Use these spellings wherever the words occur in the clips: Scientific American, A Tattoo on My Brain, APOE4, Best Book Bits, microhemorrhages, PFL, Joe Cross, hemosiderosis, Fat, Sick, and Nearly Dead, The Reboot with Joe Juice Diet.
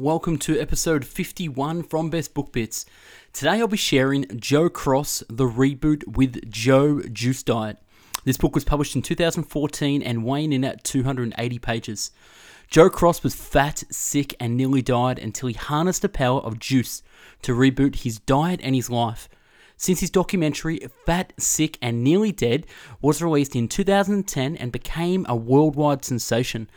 Welcome to episode 51 from Best Book Bits. Today I'll be sharing Joe Cross, The Reboot with Joe Juice Diet. This book was published in 2014 and weighing in at 280 pages. Joe Cross was fat, sick, and nearly died until he harnessed the power of juice to reboot his diet and his life. Since his documentary, Fat, Sick, and Nearly Dead, was released in 2010 and became a worldwide sensation,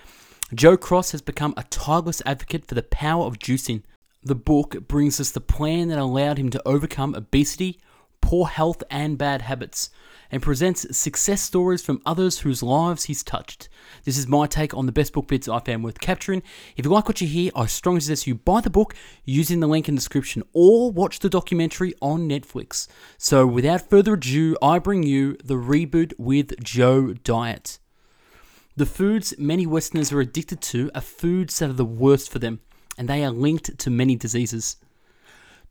Joe Cross has become a tireless advocate for the power of juicing. The book brings us the plan that allowed him to overcome obesity, poor health, and bad habits, and presents success stories from others whose lives he's touched. This is my take on the best book bits I found worth capturing. If you like what you hear, I strongly suggest you buy the book using the link in the description or watch the documentary on Netflix. So without further ado, I bring you The Reboot with Joe Diet. The foods many Westerners are addicted to are foods that are the worst for them, and they are linked to many diseases.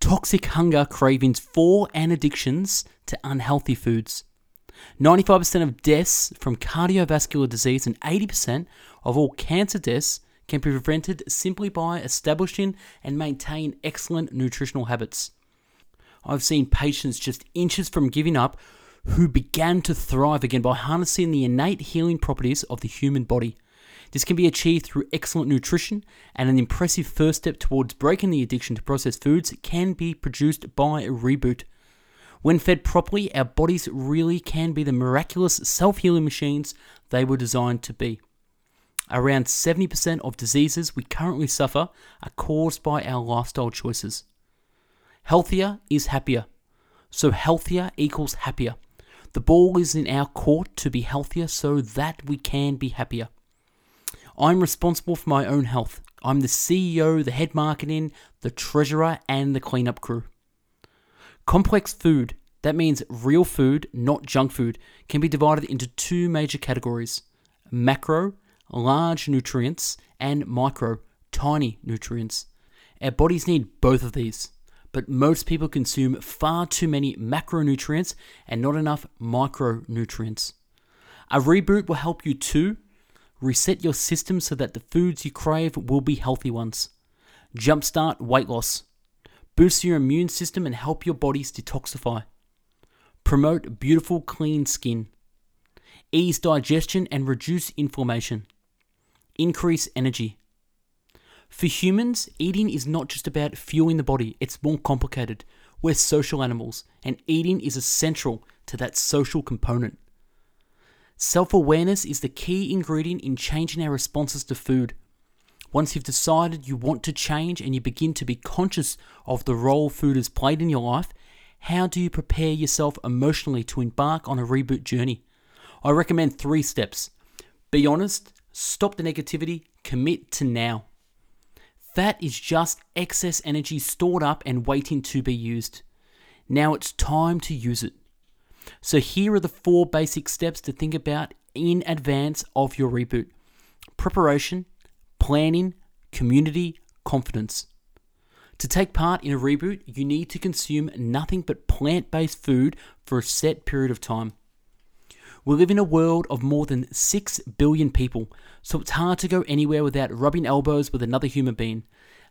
Toxic hunger cravings for and addictions to unhealthy foods. 95% of deaths from cardiovascular disease and 80% of all cancer deaths can be prevented simply by establishing and maintaining excellent nutritional habits. I've seen patients just inches from giving up who began to thrive again by harnessing the innate healing properties of the human body. This can be achieved through excellent nutrition, and an impressive first step towards breaking the addiction to processed foods can be produced by a reboot. When fed properly, our bodies really can be the miraculous self-healing machines they were designed to be. Around 70% of diseases we currently suffer are caused by our lifestyle choices. Healthier is happier, so healthier equals happier. The ball is in our court to be healthier so that we can be happier. I'm responsible for my own health. I'm the CEO, the head marketing, the treasurer, and the cleanup crew. Complex food, that means real food, not junk food, can be divided into two major categories: macro, large nutrients, and micro, tiny nutrients. Our bodies need both of these, but most people consume far too many macronutrients and not enough micronutrients. A reboot will help you to reset your system so that the foods you crave will be healthy ones, jumpstart weight loss, boost your immune system and help your bodies detoxify, promote beautiful clean skin, ease digestion and reduce inflammation, increase energy. For humans, eating is not just about fueling the body, it's more complicated. We're social animals, and eating is essential to that social component. Self-awareness is the key ingredient in changing our responses to food. Once you've decided you want to change and you begin to be conscious of the role food has played in your life, how do you prepare yourself emotionally to embark on a reboot journey? I recommend 3 steps. Be honest, stop the negativity, commit to now. Fat is just excess energy stored up and waiting to be used. Now it's time to use it. So here are the 4 basic steps to think about in advance of your reboot: preparation, planning, community, confidence. To take part in a reboot, you need to consume nothing but plant-based food for a set period of time. We live in a world of more than 6 billion people, so it's hard to go anywhere without rubbing elbows with another human being.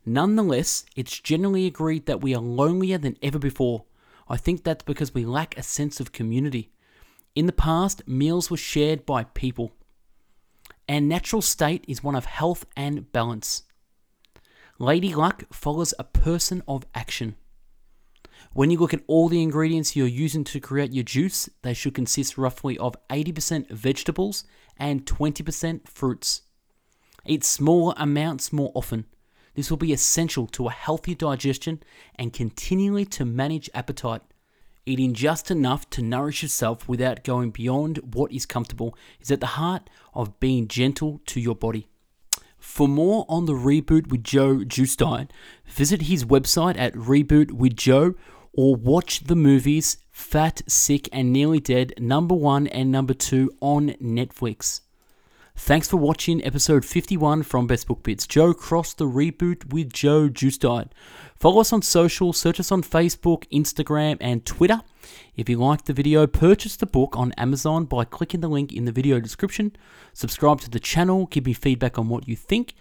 Nonetheless, it's generally agreed that we are lonelier than ever before. I think that's because we lack a sense of community. In the past, meals were shared by people. Our natural state is one of health and balance. Lady Luck follows a person of action. When you look at all the ingredients you're using to create your juice, they should consist roughly of 80% vegetables and 20% fruits. Eat smaller amounts more often. This will be essential to a healthy digestion and continually to manage appetite. Eating just enough to nourish yourself without going beyond what is comfortable is at the heart of being gentle to your body. For more on the Reboot with Joe Juice Diet, visit his website at Reboot with Joe or watch the movies Fat, Sick, and Nearly Dead number 1 and number 2 on Netflix. Thanks for watching episode 51 from Best Book Bits, Joe Cross, The Reboot with Joe Juice Diet. Follow us on social, search us on Facebook, Instagram, and Twitter. If you liked the video, purchase the book on Amazon by clicking the link in the video description. Subscribe to the channel, give me feedback on what you think,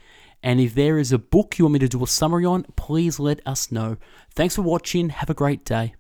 And if there is a book you want me to do a summary on, please let us know. Thanks for watching. Have a great day.